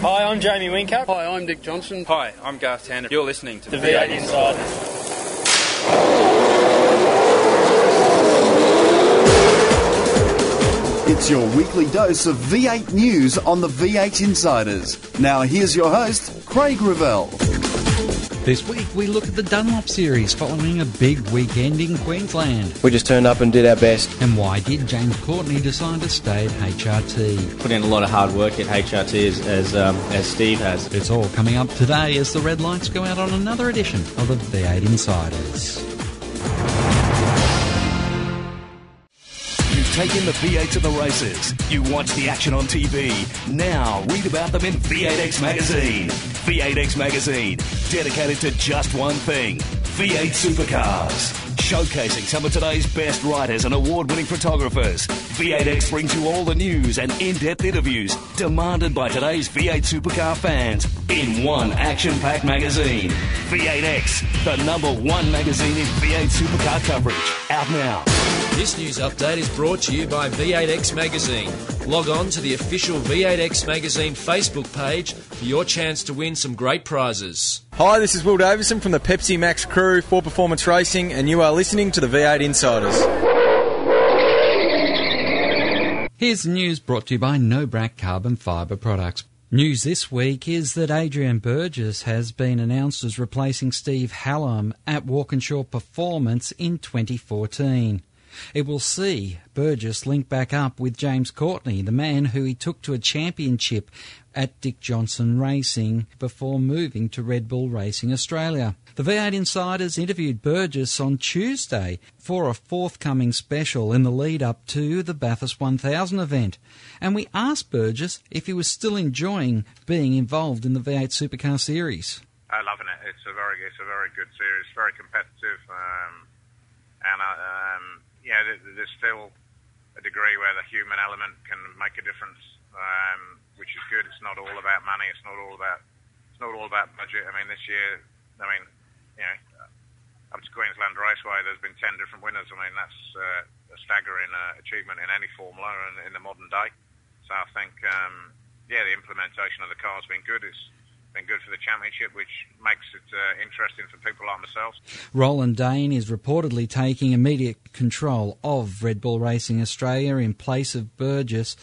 Hi, I'm Jamie Winker. Hi, I'm Dick Johnson. Hi, I'm Garth Tanner. You're listening to the V8 Inside. It's your weekly dose of V8 news on the V8 Insiders. Now here's your host, Craig Revell. This week we look at the Dunlop series following a big weekend in Queensland. We just turned up and did our best. And why did James Courtney decide to stay at HRT? Put in a lot of hard work at HRT as Steve has. It's all coming up today as the red lights go out on another edition of the V8 Insiders. Taking the V8 to the races. You watch the action on TV. Now read about them in V8X Magazine. V8X Magazine, dedicated to just one thing, V8 Supercars. Showcasing some of today's best writers and award-winning photographers, V8X brings you all the news and in-depth interviews demanded by today's V8 Supercar fans in one action-packed magazine. V8X, the number one magazine in V8 Supercar coverage. Out now. This news update is brought to you by V8X Magazine. Log on to the official V8X Magazine Facebook page for your chance to win some great prizes. Hi, this is Will Davison from the Pepsi Max crew for Performance Racing, and you are listening to the V8 Insiders. Here's news brought to you by NoBrac Carbon Fibre Products. News this week is that Adrian Burgess has been announced as replacing Steve Hallam at Walkinshaw Performance in 2014. It will see Burgess link back up with James Courtney, the man who he took to a championship at Dick Johnson Racing before moving to Red Bull Racing Australia. The V8 Insiders interviewed Burgess on Tuesday for a forthcoming special in the lead-up to the Bathurst 1000 event, and we asked Burgess if he was still enjoying being involved in the V8 Supercar Series. Loving it. It's a very good series, very competitive, Yeah, there's still a degree where the human element can make a difference, which is good. It's not all about money. It's not all about budget. I mean, this year, up to Queensland Raceway, there's been 10 different winners. I mean, that's a staggering achievement in any formula and in the modern day. So I think, the implementation of the car's been good. It's been good for the championship, which makes it interesting for people like myself. Roland Dane is reportedly taking immediate control of Red Bull Racing Australia in place of Burgess,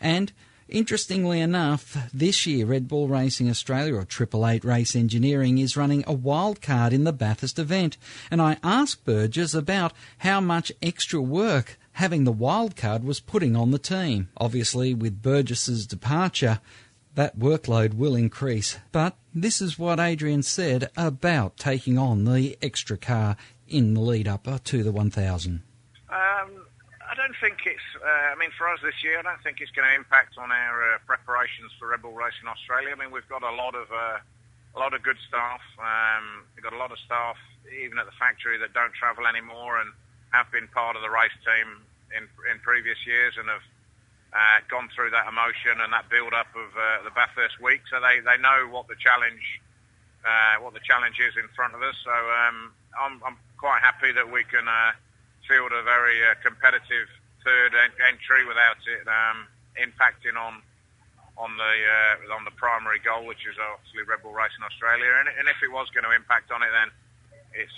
and interestingly enough, this year Red Bull Racing Australia, or 888 Race Engineering, is running a wildcard in the Bathurst event, and I asked Burgess about how much extra work having the wildcard was putting on the team. Obviously, with Burgess's departure, that workload will increase, but this is what Adrian said about taking on the extra car in the lead-up to the 1000. I don't think it's... for us this year, I don't think it's going to impact on our preparations for Red Bull Racing Australia. I mean, we've got a lot of good staff. We've got a lot of staff, even at the factory, that don't travel anymore and have been part of the race team in previous years and have gone through that emotion and that build-up of the Bathurst week, so they know what the challenge is in front of us. So I'm quite happy that we can field a very competitive third entry without it impacting on the primary goal, which is obviously Red Bull Racing Australia. And if it was going to impact on it, then it's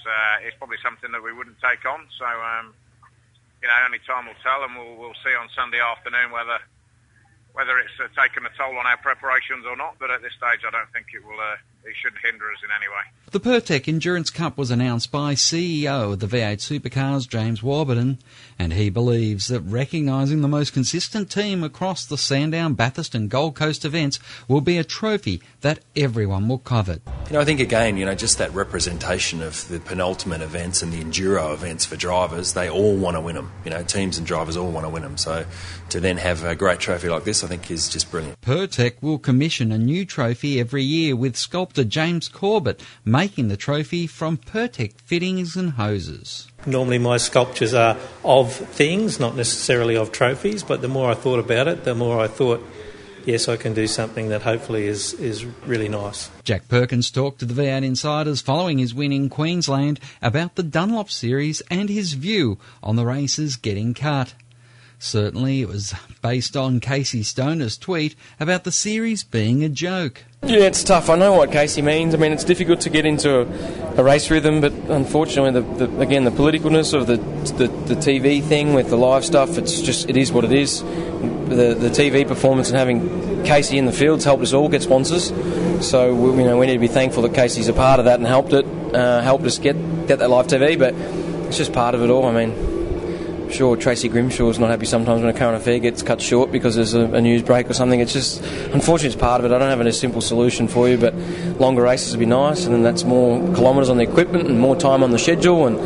probably something that we wouldn't take on. So. Only time will tell, and we'll see on Sunday afternoon whether it's taken a toll on our preparations or not. But at this stage, I don't think it will. It shouldn't hinder us in any way. The Pirtek Endurance Cup was announced by CEO of the V8 Supercars, James Warburton, and he believes that recognising the most consistent team across the Sandown, Bathurst and Gold Coast events will be a trophy that everyone will covet. I think, again, just that representation of the penultimate events and the enduro events for drivers, they all want to win them. Teams and drivers all want to win them. So to then have a great trophy like this, I think, is just brilliant. Pirtek will commission a new trophy every year, with sculptor James Corbett making the trophy from Pirtek fittings and hoses. Normally my sculptures are of things, not necessarily of trophies, but the more I thought about it, the more I thought, yes, I can do something that hopefully is really nice. Jack Perkins talked to the V8 Insiders following his win in Queensland about the Dunlop series and his view on the races getting cut. Certainly, it was based on Casey Stoner's tweet about the series being a joke. Yeah, it's tough. I know what Casey means. I mean, it's difficult to get into a race rhythm, but unfortunately, the politicalness of the TV thing with the live stuff, it is what it is. The TV performance and having Casey in the field's helped us all get sponsors. So we need to be thankful that Casey's a part of that and helped us get that live TV. But it's just part of it all. I mean, sure, Tracy Grimshaw's not happy sometimes when a current affair gets cut short because there's a news break or something. It's just, unfortunately, it's part of it. I don't have a simple solution for you, but longer races would be nice, and then that's more kilometres on the equipment and more time on the schedule, and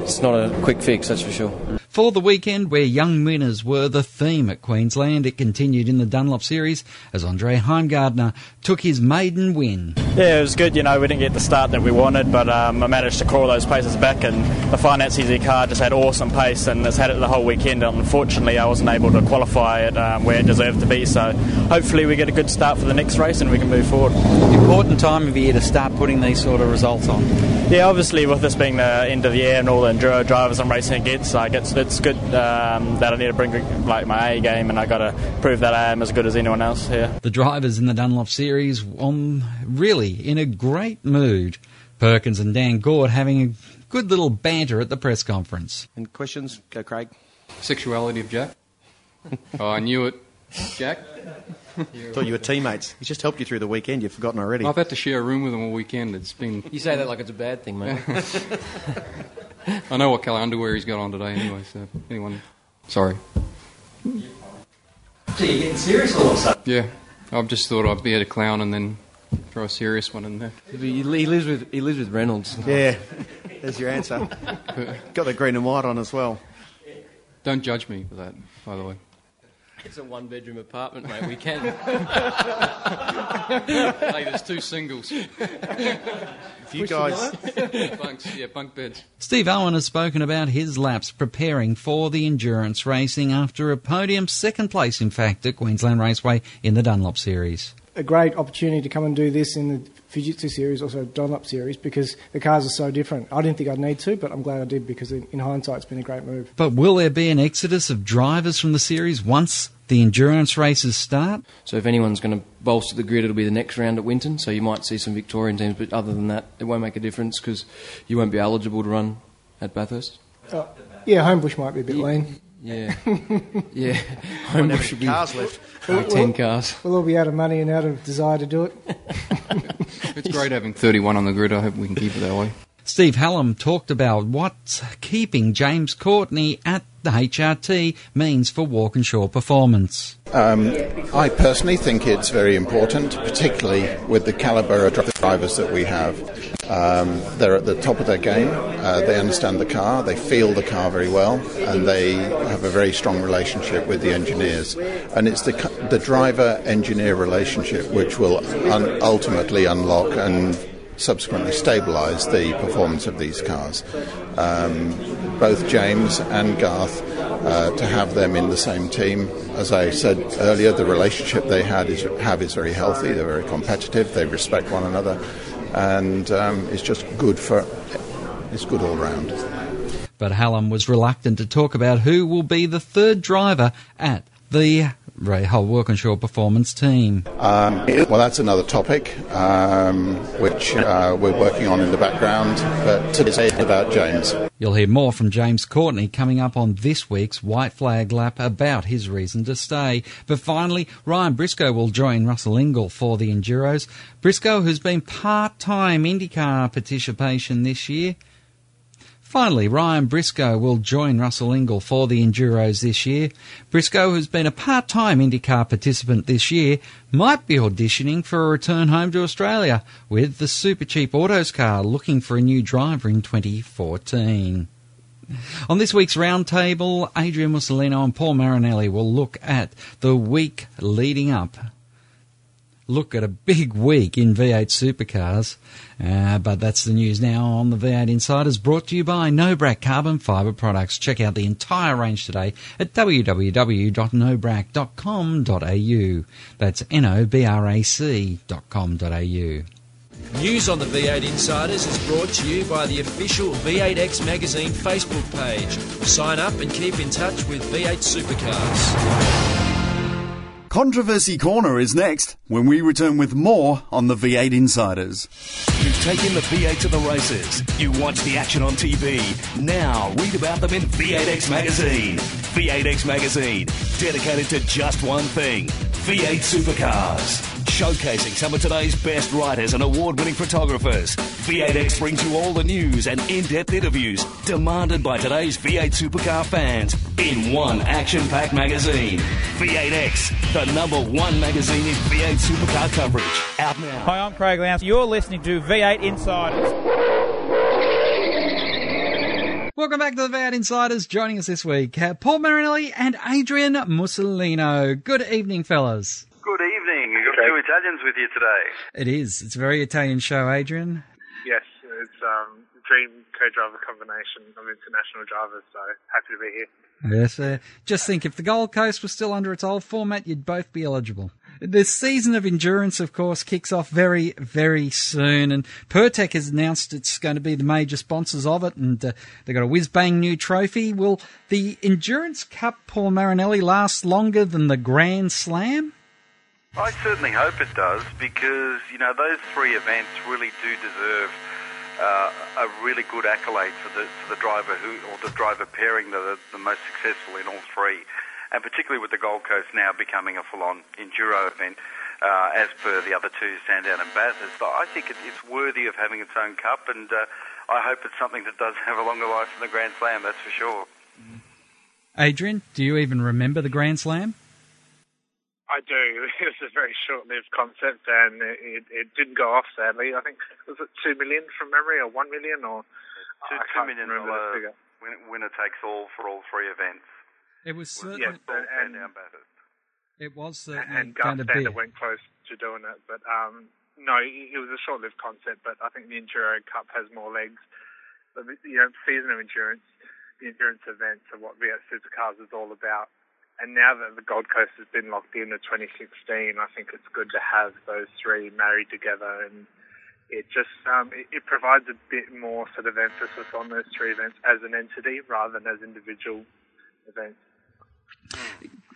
it's not a quick fix, that's for sure. For the weekend, where young winners were the theme at Queensland, it continued in the Dunlop series as Andre Heimgardner took his maiden win. Yeah, it was good. We didn't get the start that we wanted, but I managed to crawl those paces back, and the Finance Easy car just had awesome pace and has had it the whole weekend. Unfortunately, I wasn't able to qualify it where it deserved to be, so hopefully we get a good start for the next race and we can move forward. Important time of year to start putting these sort of results on. Yeah, obviously, with this being the end of the year and all the enduro drivers I'm racing against, it's good that I need to bring my A game, and I got to prove that I am as good as anyone else here. The drivers in the Dunlop series really in a great mood. Perkins and Dan Gord having a good little banter at the press conference. And questions? Go, Craig. Sexuality of Jack. Oh, I knew it, Jack. Thought you were teammates. He's just helped you through the weekend. You've forgotten already. I've had to share a room with him all weekend. It's been. You say that like it's a bad thing, mate. I know what colour underwear he's got on today anyway, so anyone... Sorry. So you're getting serious all of a sudden? Yeah. I've just thought I'd be a clown and then throw a serious one in there. He lives with Reynolds. Yeah. There's your answer. Got the green and white on as well. Don't judge me for that, by the way. It's a one-bedroom apartment, mate. We can. Hey, there's two singles. If you guys... Bunks, yeah, bunk beds. Steve Owen has spoken about his laps preparing for the endurance racing after a podium, second place, in fact, at Queensland Raceway in the Dunlop Series. A great opportunity to come and do this in the Fujitsu Series, also Dunlop Series, because the cars are so different. I didn't think I'd need to, but I'm glad I did, because in hindsight it's been a great move. But will there be an exodus of drivers from the series once the endurance races start? So if anyone's going to bolster the grid, it'll be the next round at Winton, so you might see some Victorian teams, but other than that, it won't make a difference because you won't be eligible to run at Bathurst. Yeah, Homebush might be a bit lean. Yeah, yeah. Homebush should be cars left. Like 10 cars. We'll all be out of money and out of desire to do it. It's great having 31 on the grid. I hope we can keep it that way. Steve Hallam talked about what keeping James Courtney at the HRT means for Walkinshaw Performance. I personally think it's very important, particularly with the calibre of drivers that we have. They're at the top of their game. They understand the car, they feel the car very well, and they have a very strong relationship with the engineers. And it's the driver-engineer relationship which will ultimately unlock and subsequently stabilise the performance of these cars. Both James and Garth, to have them in the same team, as I said earlier, the relationship they have is very healthy, they're very competitive, they respect one another, and it's just good all round. But Hallam was reluctant to talk about who will be the third driver at the whole Walkinshaw Performance team. Well, that's another topic which we're working on in the background, but today's about James. You'll hear more from James Courtney coming up on this week's White Flag Lap about his reason to stay. But finally, Ryan Briscoe will join Russell Ingall for the Enduros. Briscoe, who's been part-time IndyCar participation this year. Finally, Ryan Briscoe will join Russell Ingall for the Enduros this year. Briscoe, who's been a part-time IndyCar participant this year, might be auditioning for a return home to Australia, with the super cheap Autos car looking for a new driver in 2014. On this week's roundtable, Adrian Musolino and Paul Marinelli will look at the week leading up. Look at a big week in V8 Supercars. But that's the news now on the V8 Insiders, brought to you by NoBrac Carbon Fibre Products. Check out the entire range today at www.nobrac.com.au. That's NOBRAC.com.au. News on the V8 Insiders is brought to you by the official V8X Magazine Facebook page. Sign up and keep in touch with V8 Supercars. Controversy Corner is next when we return with more on the V8 Insiders. You've taken the V8 to the races. You watch the action on TV. Now read about them in V8X Magazine. V8X Magazine, dedicated to just one thing, V8 Supercars. Showcasing some of today's best writers and award-winning photographers, V8X brings you all the news and in-depth interviews demanded by today's V8 Supercar fans in one action-packed magazine. V8X, the number one magazine in V8 Supercar coverage. Out now. Hi, I'm Craig Lowndes. You're listening to V8 Insiders. Welcome back to the V8 Insiders. Joining us this week, Paul Marinelli and Adrian Musolino. Good evening, fellas. Good evening. You've got two Italians with you today. It is. It's a very Italian show, Adrian. Yes, it's a dream co-driver combination of international drivers, so happy to be here. Yes, just think, if the Gold Coast was still under its old format, you'd both be eligible. The season of endurance, of course, kicks off very, very soon. And Pirtek has announced it's going to be the major sponsors of it. And they've got a whiz-bang new trophy. Will the Endurance Cup, Paul Marinelli, last longer than the Grand Slam? I certainly hope it does, because, you know, those three events really do deserve a really good accolade for the driver who, or the driver pairing, the most successful in all three. And particularly with the Gold Coast now becoming a full-on enduro event, as per the other two, Sandown and Bathurst, I think it's worthy of having its own cup, and I hope it's something that does have a longer life than the Grand Slam, that's for sure. Adrian, do you even remember the Grand Slam? I do. It was a very short-lived concept, and it didn't go off, sadly. I think, was it 2 million from memory, or 1 million, or... $2 million winner takes all for all three events. It was certainly... Yes, and it was certainly... And Garth Tanner went close to doing it, but no, it was a short-lived concept, but I think the Enduro Cup has more legs. But, you know, season of endurance, the endurance events are what V8 Supercars is all about. And now that the Gold Coast has been locked in to 2016, I think it's good to have those three married together, and it just it provides a bit more sort of emphasis on those three events as an entity rather than as individual events.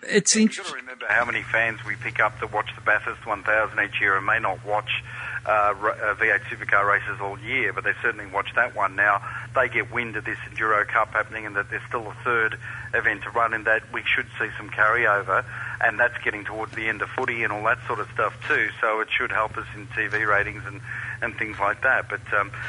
It's interesting. You've got to remember how many fans we pick up that watch the Bathurst 1000 each year and may not watch V8 Supercar races all year, but they certainly watch that one now. They get wind of this Enduro Cup happening and that there's still a third event to run, and that we should see some carryover, and that's getting towards the end of footy and all that sort of stuff too, so it should help us in TV ratings and things like that. But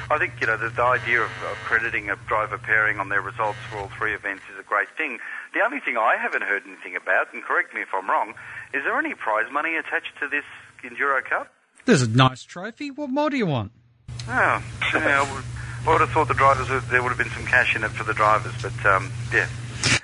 I think, you know, the idea of crediting a driver pairing on their results for all three events is a great thing. The only thing I haven't heard anything about, and correct me if I'm wrong, is there any prize money attached to this Enduro Cup? There's a nice trophy. What more do you want? Oh, yeah, I would have thought there would have been some cash in it for the drivers, but yeah.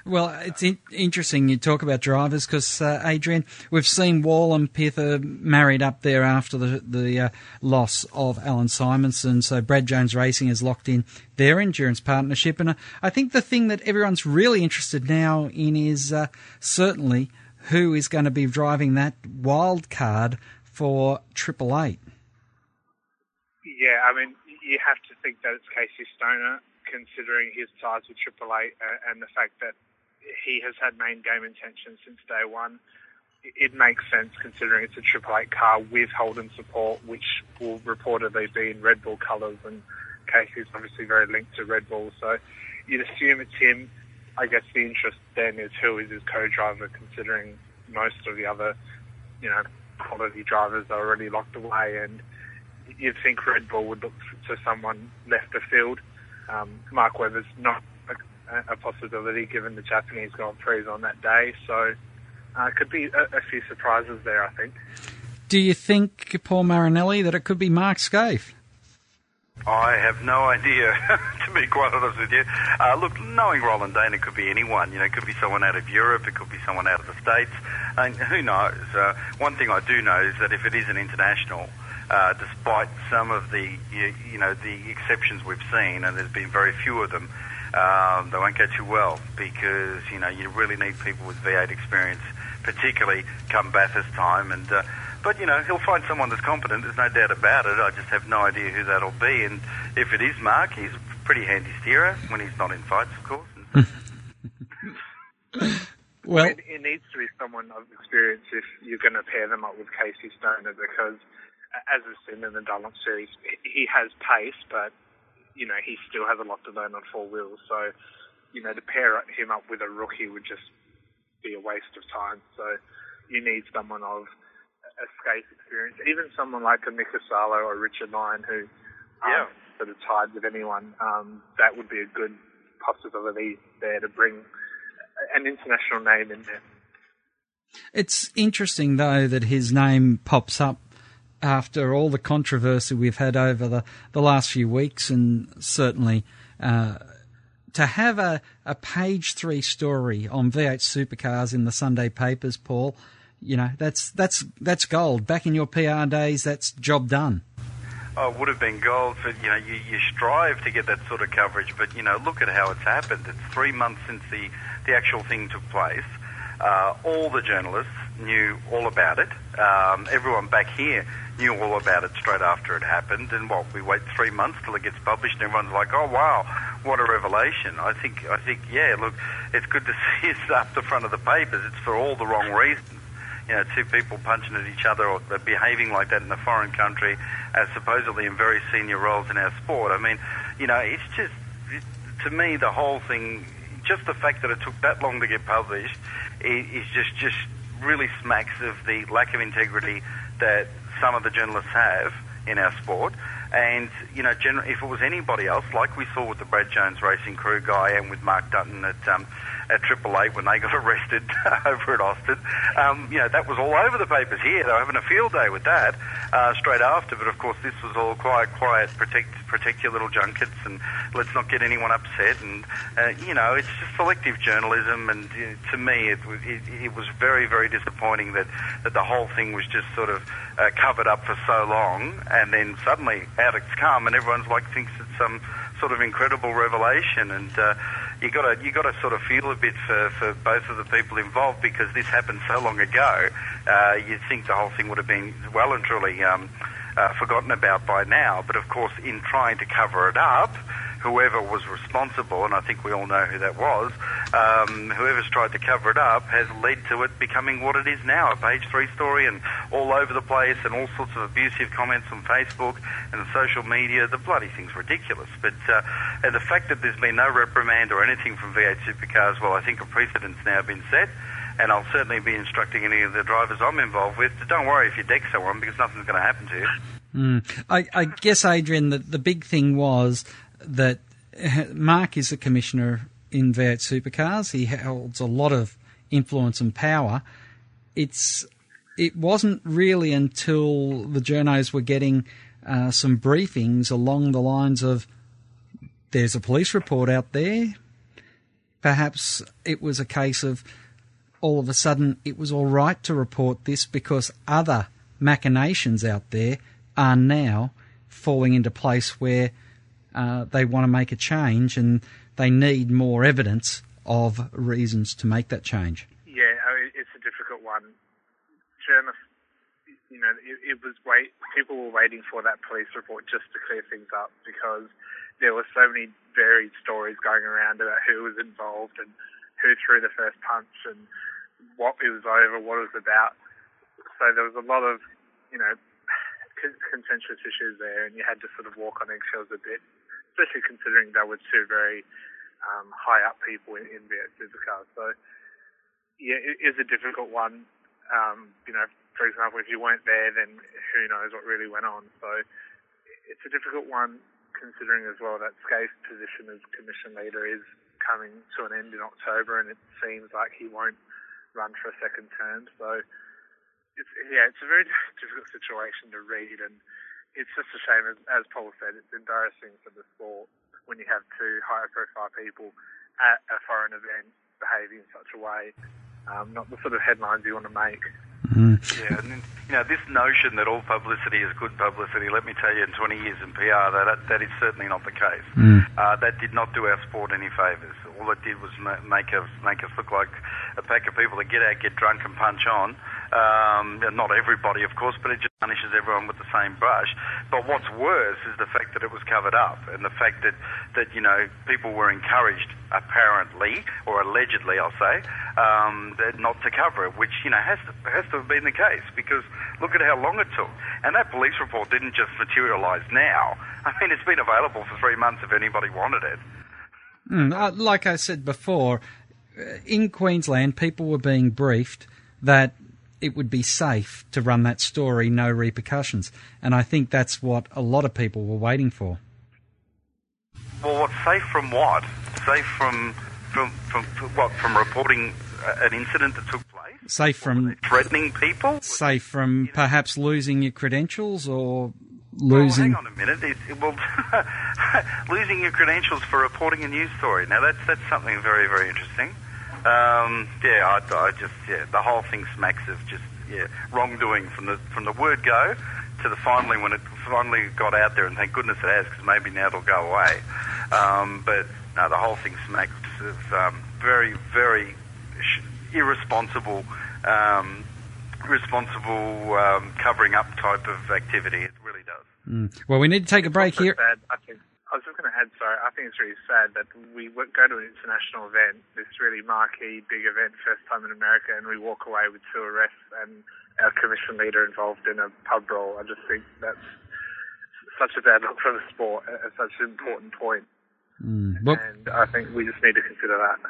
Well, it's interesting you talk about drivers because, Adrian, we've seen Wall and Pither married up there after the loss of Alan Simonson. So Brad Jones Racing has locked in their endurance partnership. And I think the thing that everyone's really interested now in is certainly who is going to be driving that wild card for Triple Eight. Yeah, I mean, you have to think that it's Casey Stoner, considering his ties with Triple Eight and the fact that he has had main game intention since day one. It makes sense considering it's a Triple Eight car with Holden support, which will reportedly be in Red Bull colours, and Casey's obviously very linked to Red Bull, so you'd assume it's him. I guess the interest then is who is his co-driver, considering most of the other, you know, quality drivers are already locked away, and you'd think Red Bull would look to someone left of field. Mark Webber's not a possibility given the Japanese Grand Prix on that day, so it could be a few surprises there, I think. Do you think, Paul Marinelli, that it could be Mark Scaife? I have no idea, to be quite honest with you. Look, knowing Roland Dane, it could be anyone. You know, it could be someone out of Europe, it could be someone out of the States, and who knows? One thing I do know is that if it is an international, despite some of the, you know, the exceptions we've seen, and there's been very few of them, they won't go too well because, you know, you really need people with V8 experience, particularly come Bathurst time. And But, you know, he'll find someone that's competent. There's no doubt about it. I just have no idea who that'll be. And if it is Mark, he's a pretty handy steerer when he's not in fights, of course. Well, it needs to be someone of experience if you're going to pair them up with Casey Stoner, because as we've seen in the Dunlop series, he has pace, but, you know, he still has a lot to learn on four wheels. So, you know, to pair him up with a rookie would just be a waste of time. So you need someone of a skate experience, even someone like a Mikasalo or Richard Lyon, who sort of tied with anyone. That would be a good possibility there to bring an international name in there. It's interesting, though, that his name pops up after all the controversy we've had over the last few weeks, and certainly to have a page 3 story on V8 Supercars in the Sunday papers, Paul, you know, that's gold. Back in your PR days, that's job done. Oh, it would have been gold. For, you know, you strive to get that sort of coverage, but, you know, look at how it's happened. It's 3 months since the actual thing took place. All the journalists knew all about it. Everyone back here knew all about it straight after it happened. And we wait 3 months till it gets published, and everyone's like, "Oh wow, what a revelation!" I think, yeah. Look, it's good to see it's up the front of the papers. It's for all the wrong reasons. You know, two people punching at each other or behaving like that in a foreign country, as supposedly in very senior roles in our sport. I mean, you know, it's just, to me, the whole thing, just the fact that it took that long to get published, is just really smacks of the lack of integrity that some of the journalists have in our sport. And, you know, if it was anybody else, like we saw with the Brad Jones Racing crew guy and with Mark Dutton at Triple Eight when they got arrested over at Austin, you know, that was all over the papers here. They were having a field day with that straight after. But, of course, this was all quiet, protect your little junkets and let's not get anyone upset. And, you know, it's just selective journalism. And to me, it was very, very disappointing that the whole thing was just sort of covered up for so long, and then suddenly out it's come, and everyone's like thinks it's some sort of incredible revelation. And you got to sort of feel a bit for both of the people involved, because this happened so long ago. You'd think the whole thing would have been well and truly forgotten about by now. But of course, in trying to cover it up, whoever was responsible, and I think we all know who that was, whoever's tried to cover it up has led to it becoming what it is now, a page 3 story and all over the place and all sorts of abusive comments on Facebook and social media. The bloody thing's ridiculous. But and the fact that there's been no reprimand or anything from V8 Supercars, well, I think a precedent's now been set, and I'll certainly be instructing any of the drivers I'm involved with to don't worry if you deck someone, because nothing's going to happen to you. I guess, Adrian, that the big thing was that Mark is a commissioner in V8 Supercars. He holds a lot of influence and power. It wasn't really until the journos were getting some briefings along the lines of, there's a police report out there. Perhaps it was a case of, all of a sudden, it was all right to report this because other machinations out there are now falling into place where they want to make a change, and they need more evidence of reasons to make that change. Yeah, it's a difficult one. Journalists, you know, people were waiting for that police report just to clear things up, because there were so many varied stories going around about who was involved and who threw the first punch and what it was over, what it was about. So there was a lot of, you know, contentious issues there, and you had to sort of walk on eggshells a bit, especially considering they were two very high-up people in V8 Supercars. So, yeah, it is a difficult one. You know, for example, if you weren't there, then who knows what really went on. So it's a difficult one, considering as well that Scaife's position as commission leader is coming to an end in October, and it seems like he won't run for a second term. So, it's a very difficult situation to read, and it's just a shame, as Paul said, it's embarrassing for the sport when you have two high-profile people at a foreign event behaving in such a way, not the sort of headlines you want to make. Mm-hmm. Yeah, and, you know, this notion that all publicity is good publicity, let me tell you, in 20 years in PR, that is certainly not the case. Mm. That did not do our sport any favours. All it did was make us look like a pack of people that get out, get drunk and punch on, Not everybody, of course, but it just punishes everyone with the same brush. But what's worse is the fact that it was covered up, and the fact that you know, people were encouraged, apparently, or allegedly, I'll say, not to cover it, which, you know, has to have been the case, because look at how long it took. And that police report didn't just materialise now. I mean, it's been available for 3 months if anybody wanted it. Like I said before, in Queensland, people were being briefed that it would be safe to run that story, no repercussions. And I think that's what a lot of people were waiting for. Well, what's safe from what? Safe from what? From reporting an incident that took place? Safe from threatening people? Safe from perhaps losing your credentials or losing... Well, hang on a minute. Losing your credentials for reporting a news story. Now, that's something very, very interesting. The whole thing smacks of wrongdoing from the word go to the when it finally got out there, and thank goodness it has, because maybe now it'll go away. The whole thing smacks of very, very irresponsible covering up type of activity. It really does. Well, we need to take a break here. I was just going to add, sorry, I think it's really sad that we go to an international event, this really marquee, big event, first time in America, and we walk away with 2 arrests and our commission leader involved in a pub brawl. I just think that's such a bad look for the sport at such an important point. And I think we just need to consider that.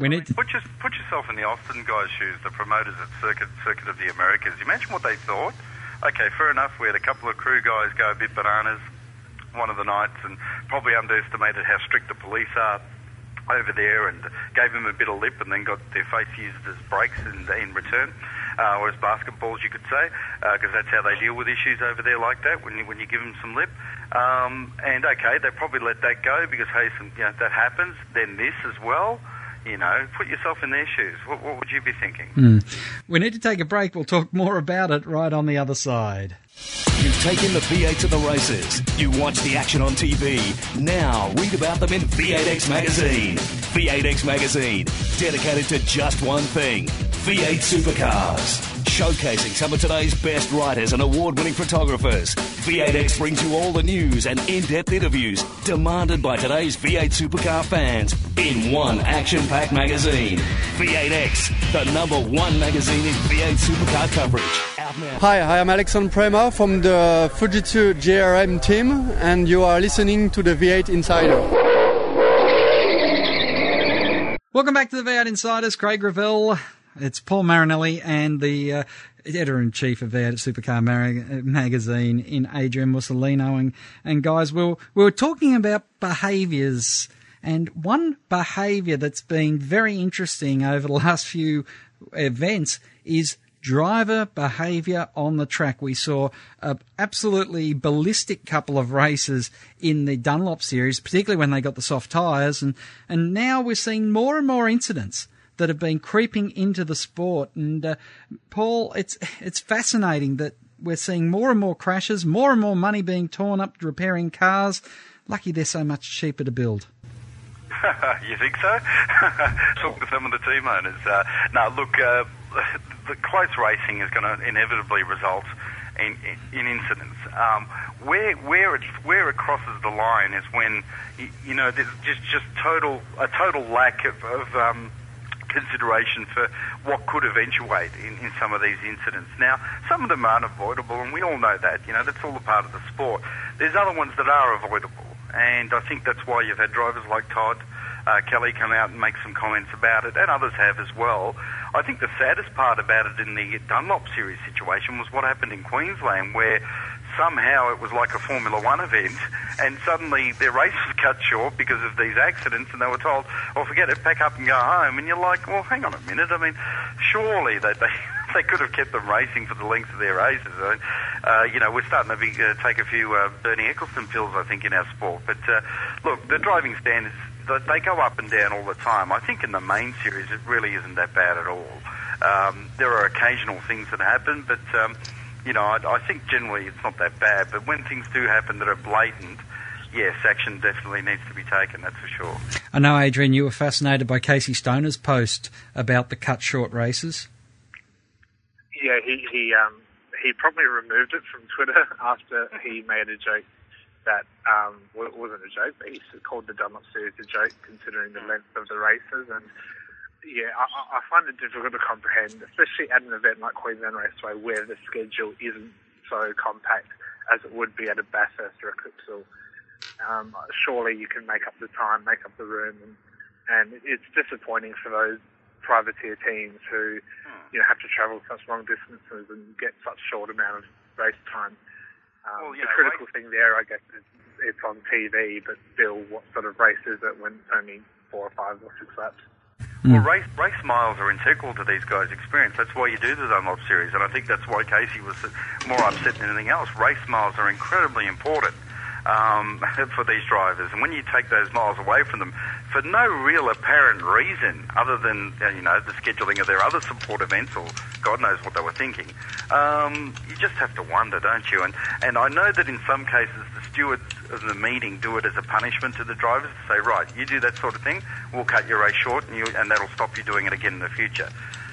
We need to put yourself in the Austin guys' shoes, the promoters at Circuit of the Americas. Imagine what they thought. Okay, fair enough, we had a couple of crew guys go a bit bananas one of the nights, and probably underestimated how strict the police are over there, and gave them a bit of lip, and then got their face used as brakes in return, or as basketballs, you could say, because that's how they deal with issues over there like that, when you give them some lip. And okay, they probably let that go, because hey, that happens, then this as well. You know, put yourself in their shoes. What would you be thinking? We need to take a break. We'll talk more about it right on the other side. You've taken the V8 to the races. You watch the action on TV. Now read about them in V8X Magazine. V8X Magazine, dedicated to just one thing, V8 Supercars. Showcasing some of today's best writers and award-winning photographers, V8X brings you all the news and in-depth interviews demanded by today's V8 Supercar fans in one action-packed magazine. V8X, the #1 magazine in V8 Supercar coverage. Out now. Hi, I'm Alexandre Prema from the Fujitsu JRM team, and you are listening to the V8 Insider. Welcome back to the V8 Insiders. Craig Revell. It's Paul Marinelli and the editor-in-chief of V8 Supercar magazine in Adrian Musolino. And guys, we were talking about behaviours, and one behaviour that's been very interesting over the last few events is driver behaviour on the track. We saw an absolutely ballistic couple of races in the Dunlop series, particularly when they got the soft tyres, and now we're seeing more and more incidents that have been creeping into the sport. And Paul, it's fascinating that we're seeing more and more crashes, more and more money being torn up repairing cars. Lucky they're so much cheaper to build. You think so? Talk to some of the team owners. The close racing is going to inevitably result in incidents. Where it crosses the line is when you know there's just total lack of consideration for what could eventuate in some of these incidents. Now, some of them are unavoidable, and we all know that. You know, that's all a part of the sport. There's other ones that are avoidable, and I think that's why you've had drivers like Todd Kelly come out and make some comments about it, and others have as well. I think the saddest part about it in the Dunlop series situation was what happened in Queensland, where somehow it was like a Formula One event, and suddenly their race was cut short because of these accidents, and they were told, "Oh, forget it, pack up and go home." And you're like, "Well, hang on a minute. I mean, surely they could have kept them racing for the length of their races." We're starting to take a few Bernie Ecclestone pills, I think, in our sport. But look, the driving standards, they go up and down all the time. I think in the main series, it really isn't that bad at all. There are occasional things that happen, but I think generally it's not that bad, but when things do happen that are blatant, yes, action definitely needs to be taken, that's for sure. I know, Adrian, you were fascinated by Casey Stoner's post about the cut short races. yeah, he probably removed it from Twitter after he made a joke that well, it wasn't a joke, but he called the Dunlop series a joke considering the length of the races. And yeah, I find it difficult to comprehend, especially at an event like Queensland Raceway where the schedule isn't so compact as it would be at a Bathurst or a Coopsville. Surely you can make up the time, make up the room, and it's disappointing for those privateer teams who you know, have to travel such long distances and get such short amount of race time. Well, the critical thing there, I guess, is it's on TV, but still, what sort of race is it when it's only 4 or 5 or 6 laps? Well, race miles are integral to these guys' experience. That's why you do the Dunlop series, and I think that's why Casey was more upset than anything else. Race miles are incredibly important for these drivers, and when you take those miles away from them for no real apparent reason other than, you know, the scheduling of their other support events or God knows what they were thinking, you just have to wonder, don't you? And I know that in some cases the stewards of the meeting do it as a punishment to the drivers to say, right, you do that sort of thing, we'll cut your race short, and that'll stop you doing it again in the future.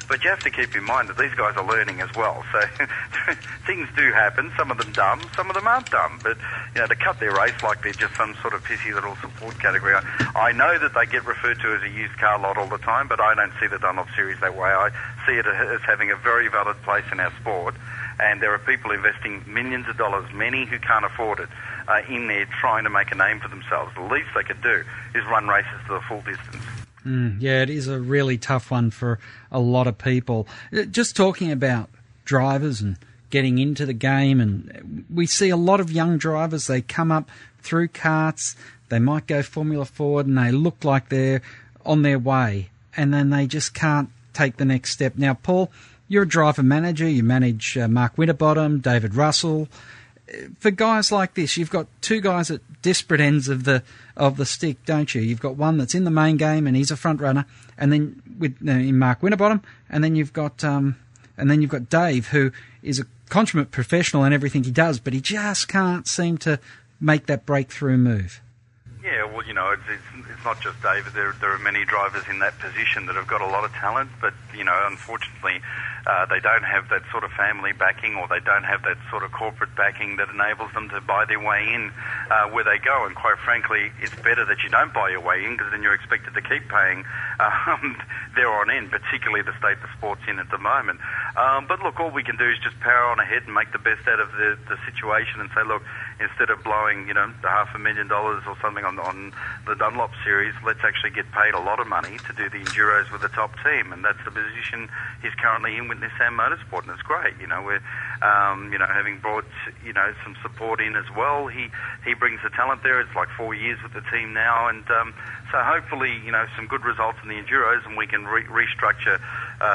But you have to keep in mind that these guys are learning as well. So things do happen. Some of them dumb, some of them aren't dumb. But, you know, to cut their race like they're just some sort of pissy little support category. I know that they get referred to as a used car lot all the time, but I don't see the Dunlop series that way. I see it as having a very valid place in our sport. And there are people investing millions of dollars, many who can't afford it, in there trying to make a name for themselves. The least they could do is run races to the full distance. Yeah, it is a really tough one for a lot of people. Just talking about drivers and getting into the game, and we see a lot of young drivers, they come up through karts, they might go Formula Ford, and they look like they're on their way, and then they just can't take the next step. Now, Paul, you're a driver manager, you manage Mark Winterbottom, David Russell. For guys like this, you've got two guys at disparate ends of the stick, don't you? You've got one that's in the main game and he's a front runner, and then with Mark Winterbottom, and then you've got Dave, who is a consummate professional in everything he does, but he just can't seem to make that breakthrough move. Yeah, well, you know, it's not just David. There are many drivers in that position that have got a lot of talent, but, you know, unfortunately, they don't have that sort of family backing, or they don't have that sort of corporate backing that enables them to buy their way in where they go. And quite frankly, it's better that you don't buy your way in, because then you're expected to keep paying there on end, particularly the state the sport's in at the moment. But look, all we can do is just power on ahead and make the best out of the situation and say, look, instead of blowing, you know, $500,000 or something on the Dunlop series, let's actually get paid a lot of money to do the Enduros with the top team. And that's the position he's currently in with Nissan Motorsport, and it's great. You know, we're having brought, you know, some support in as well. He brings the talent there. It's like 4 years with the team now, and so hopefully, you know, some good results in the Enduros, and we can restructure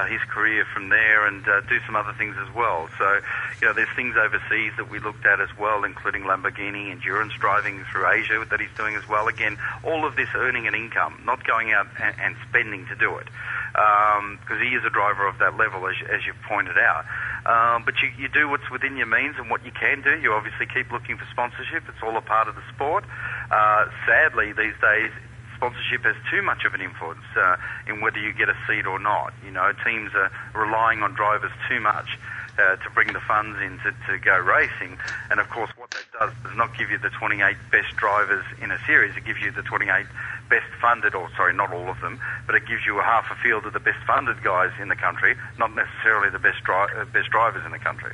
his career from there and do some other things as well. So, you know, there's things overseas that we looked at as well, including Lamborghini endurance driving through Asia that he's doing as well. Again, all of this earning an income, not going out and spending to do it, because he is a driver of that level, as you've pointed out. But you do what's within your means and what you can do. You obviously keep looking for sponsorship. It's all a part of the sport. Sadly, these days, sponsorship has too much of an influence in whether you get a seat or not. You know, teams are relying on drivers too much to bring the funds in to go racing. And of course, what that does is not give you the 28 best drivers in a series. It gives you the 28 best funded, or sorry, not all of them, but it gives you half a field of the best funded guys in the country, not necessarily the best drivers in the country.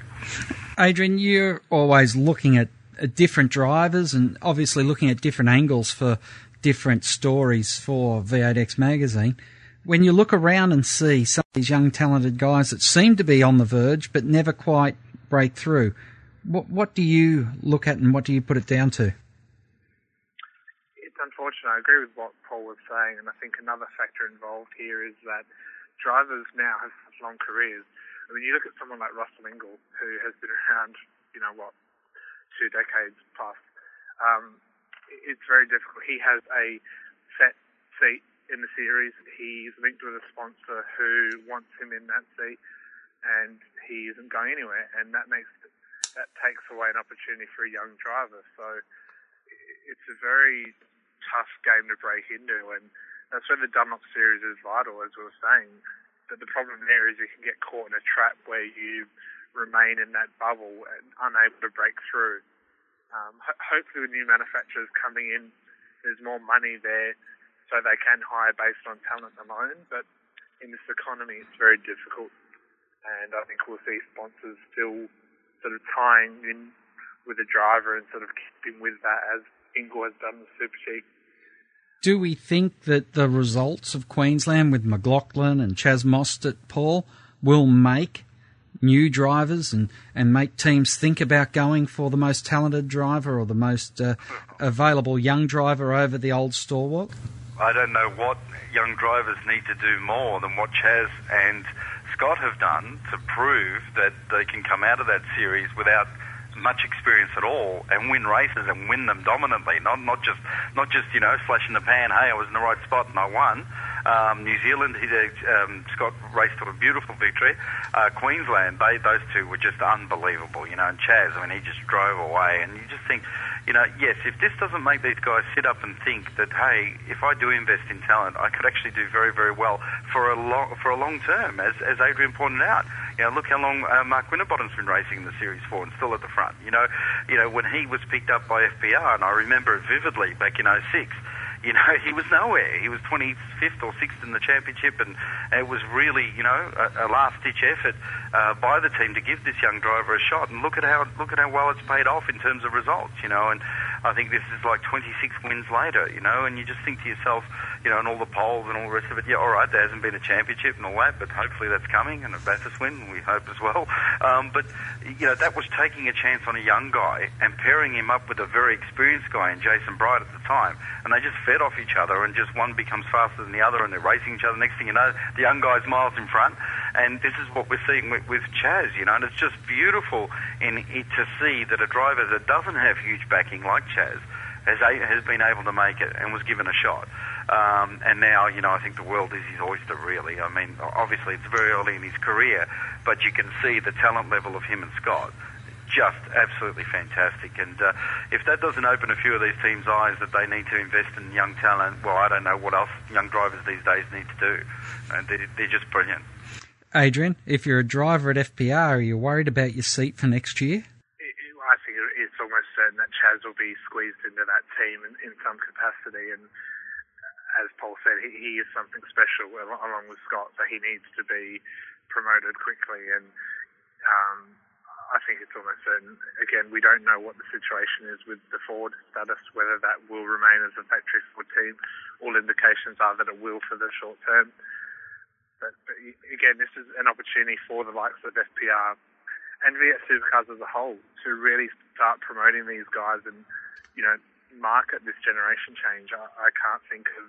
Adrian, you're always looking at different drivers and obviously looking at different angles for different stories for V8X magazine. When you look around and see some of these young talented guys that seem to be on the verge but never quite break through, what do you look at and what do you put it down to? It's unfortunate. I agree with what Paul was saying, and I think another factor involved here is that drivers now have such long careers. I mean, you look at someone like Russell Ingall, who has been around, you know, 2 decades plus. It's very difficult. He has a set seat in the series. He's linked with a sponsor who wants him in that seat, and he isn't going anywhere. And that takes away an opportunity for a young driver. So it's a very tough game to break into, and that's where the Dunlop series is vital, as we were saying. But the problem there is you can get caught in a trap where you remain in that bubble and unable to break through. Hopefully with new manufacturers coming in, there's more money there so they can hire based on talent alone. But in this economy, it's very difficult. And I think we'll see sponsors still sort of tying in with a driver and sort of keeping with that as Ingall has done with Super Cheap. Do we think that the results of Queensland with McLaughlin and Chas Mostert, Paul, will make new drivers and make teams think about going for the most talented driver or the most available young driver over the old stalwart? I don't know what young drivers need to do more than what Chas and Scott have done to prove that they can come out of that series without much experience at all and win races and win them dominantly, not just you know, flash in the pan, hey, I was in the right spot and I won. New Zealand, Scott raced to a beautiful victory. Queensland, those two were just unbelievable, you know, and Chas, I mean, he just drove away. And you just think, you know, yes, if this doesn't make these guys sit up and think that, hey, if I do invest in talent, I could actually do very, very well for a long term, as Adrian pointed out. You know, look how long Mark Winterbottom's been racing in the Series 4 and still at the front. You know, when he was picked up by FPR, and I remember it vividly back in 06, you know, he was nowhere. He was 25th or 6th in the championship, and it was really, you know, a last-ditch effort by the team to give this young driver a shot. And look at how well it's paid off in terms of results, you know. And I think this is like 26 wins later, you know. And you just think to yourself, you know, and all the polls and all the rest of it, yeah, all right, there hasn't been a championship and all that, but hopefully that's coming, and a Bathurst win, we hope as well. But, you know, that was taking a chance on a young guy and pairing him up with a very experienced guy in Jason Bright at the time, and they just fed off each other, and just one becomes faster than the other, and they're racing each other. Next thing you know, the young guy's miles in front, and this is what we're seeing with Chas, you know, and it's just beautiful in it to see that a driver that doesn't have huge backing like Chas has been able to make it and was given a shot. And now, you know, I think the world is his oyster, really. I mean, obviously it's very early in his career, but you can see the talent level of him and Scott. Just absolutely fantastic, and if that doesn't open a few of these teams' eyes that they need to invest in young talent, well, I don't know what else young drivers these days need to do, and they're just brilliant. Adrian, if you're a driver at FPR, are you worried about your seat for next year? I think it's almost certain that Chas will be squeezed into that team in some capacity, and as Paul said, he is something special along with Scott, so he needs to be promoted quickly, and I think it's almost certain. Again, we don't know what the situation is with the Ford status, whether that will remain as a factory Ford team. All indications are that it will for the short term. But again, this is an opportunity for the likes of FPR and V8 Supercars as a whole to really start promoting these guys and, you know, market this generation change. I can't think of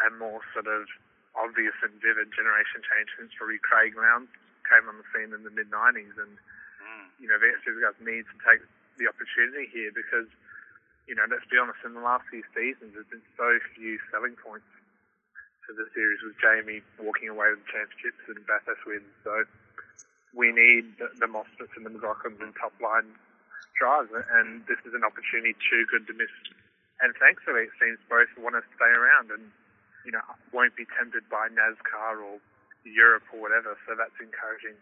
a more sort of obvious and vivid generation change since probably Craig Lowndes came on the scene in the mid-90s, and you know, V8 Supercars needs to take the opportunity here because, you know, let's be honest, in the last few seasons, there's been so few selling points for the series, with Jamie walking away with championships and Bathurst wins. So we need the Mosterts and the McLaughlins and top-line drives, and this is an opportunity too good to miss. And thankfully, it seems both want to stay around and, you know, won't be tempted by NASCAR or Europe or whatever, so that's encouraging.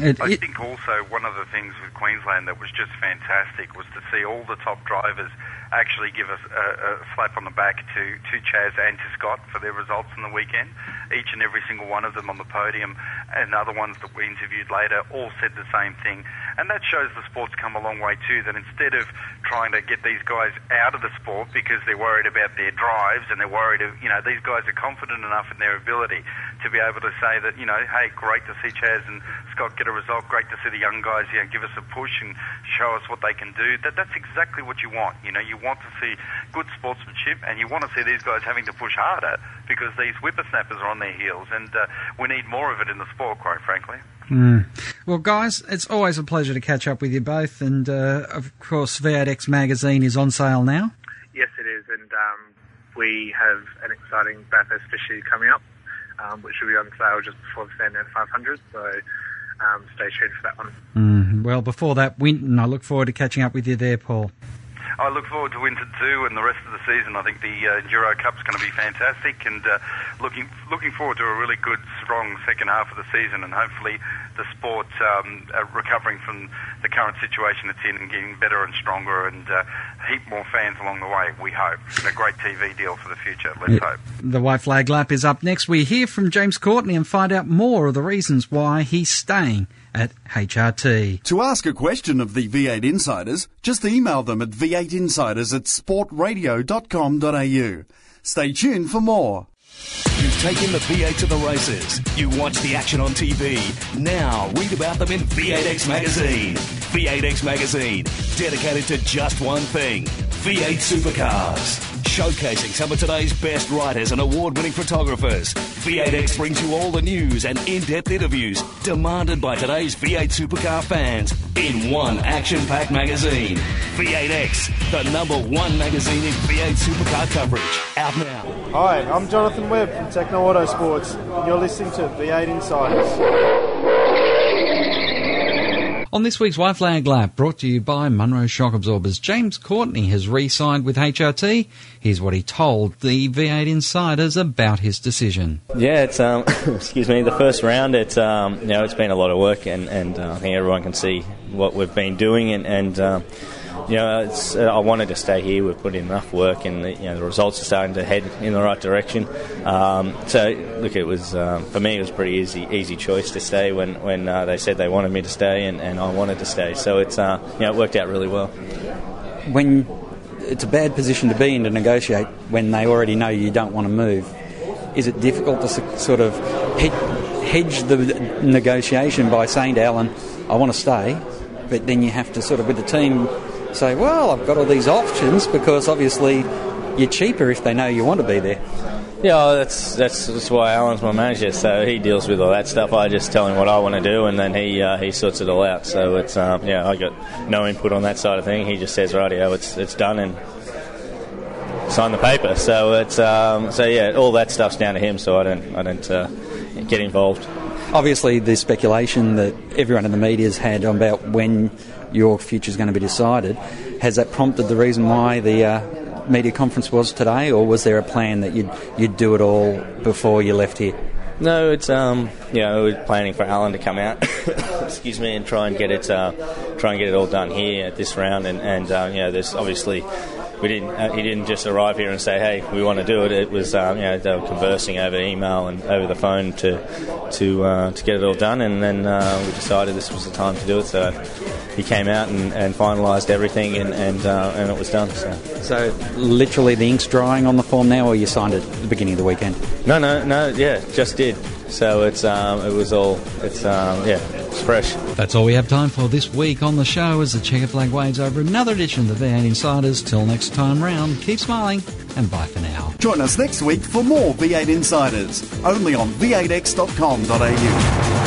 I think also one of the things with Queensland that was just fantastic was to see all the top drivers actually give us a slap on the back to Chas and to Scott for their results in the weekend. Each and every single one of them on the podium, and other ones that we interviewed later all said the same thing. And that shows the sport's come a long way too, that instead of trying to get these guys out of the sport because they're worried about their drives and they're worried of, you know, these guys are confident enough in their ability to be able to say that, you know, hey, great to see Chas and Scott get a result, great to see the young guys, you know, give us a push and show us what they can do. That's exactly what you want. You know, you want to see good sportsmanship, and you want to see these guys having to push harder because these whippersnappers are on their heels, and we need more of it in the sport, quite frankly. Well, guys, it's always a pleasure to catch up with you both, and of course V8X magazine is on sale now. Yes, it is, and we have an exciting Bathurst issue coming up, which will be on sale just before the Sandown 500, so stay tuned for that one. Well, before that, Winton, I look forward to catching up with you there, Paul. I look forward to Winton too, and the rest of the season. I think the Enduro Cup's going to be fantastic, and looking forward to a really good, strong second half of the season, and hopefully the sport recovering from the current situation it's in and getting better and stronger, and a heap more fans along the way, we hope. And a great TV deal for the future, let's hope. The White Flag Lap is up next. We hear from James Courtney and find out more of the reasons why he's staying at HRT. To ask a question of the V8 Insiders, just email them at v8insiders@sportradio.com.au. Stay tuned for more. You've taken the V8 to the races. You watch the action on TV. Now read about them in V8X Magazine. V8X Magazine, dedicated to just one thing, V8 Supercars. Showcasing some of today's best writers and award-winning photographers, V8X brings you all the news and in-depth interviews demanded by today's V8 Supercar fans in one action-packed magazine. V8X, the #1 magazine in V8 Supercar coverage. Out now. Hi, I'm Jonathan Webb from Techno Autosports, and you're listening to V8 Insiders. On this week's White Flag Lap, brought to you by Munro Shock Absorbers, James Courtney has re-signed with HRT. Here's what he told the V8 Insiders about his decision. Yeah, it's the first round. It's it's been a lot of work, and I think everyone can see what we've been doing, and I wanted to stay here. We've put in enough work, and the results are starting to head in the right direction. It was for me, it was a pretty easy choice to stay when they said they wanted me to stay, and I wanted to stay. So it's it worked out really well. When it's a bad position to be in to negotiate when they already know you don't want to move, is it difficult to sort of hedge the negotiation by saying to Alan, I want to stay, but then you have to sort of with the team say, well, I've got all these options, because obviously you're cheaper if they know you want to be there. Yeah, that's why Alan's my manager, so he deals with all that stuff. I just tell him what I want to do, and then he sorts it all out. So it's I got no input on that side of thing. He just says, rightio, it's done, and sign the paper. So it's all that stuff's down to him. So I don't get involved. Obviously, the speculation that everyone in the media's had about when your future's going to be decided, has that prompted the reason why the media conference was today, or was there a plan that you'd do it all before you left here? No, it's we're planning for Alan to come out, and try and get it all done here at this round, and there's obviously. He didn't just arrive here and say, "Hey, we want to do it." It was, they were conversing over email and over the phone to get it all done, and then we decided this was the time to do it. So he came out and finalised everything, and it was done. So literally, the ink's drying on the form now, or you signed it at the beginning of the weekend? No, yeah, just did. So it's it's fresh. That's all we have time for this week on the show as the checker flag waves over another edition of the V8 Insiders. Till next time round, keep smiling and bye for now. Join us next week for more V8 Insiders, only on v8x.com.au.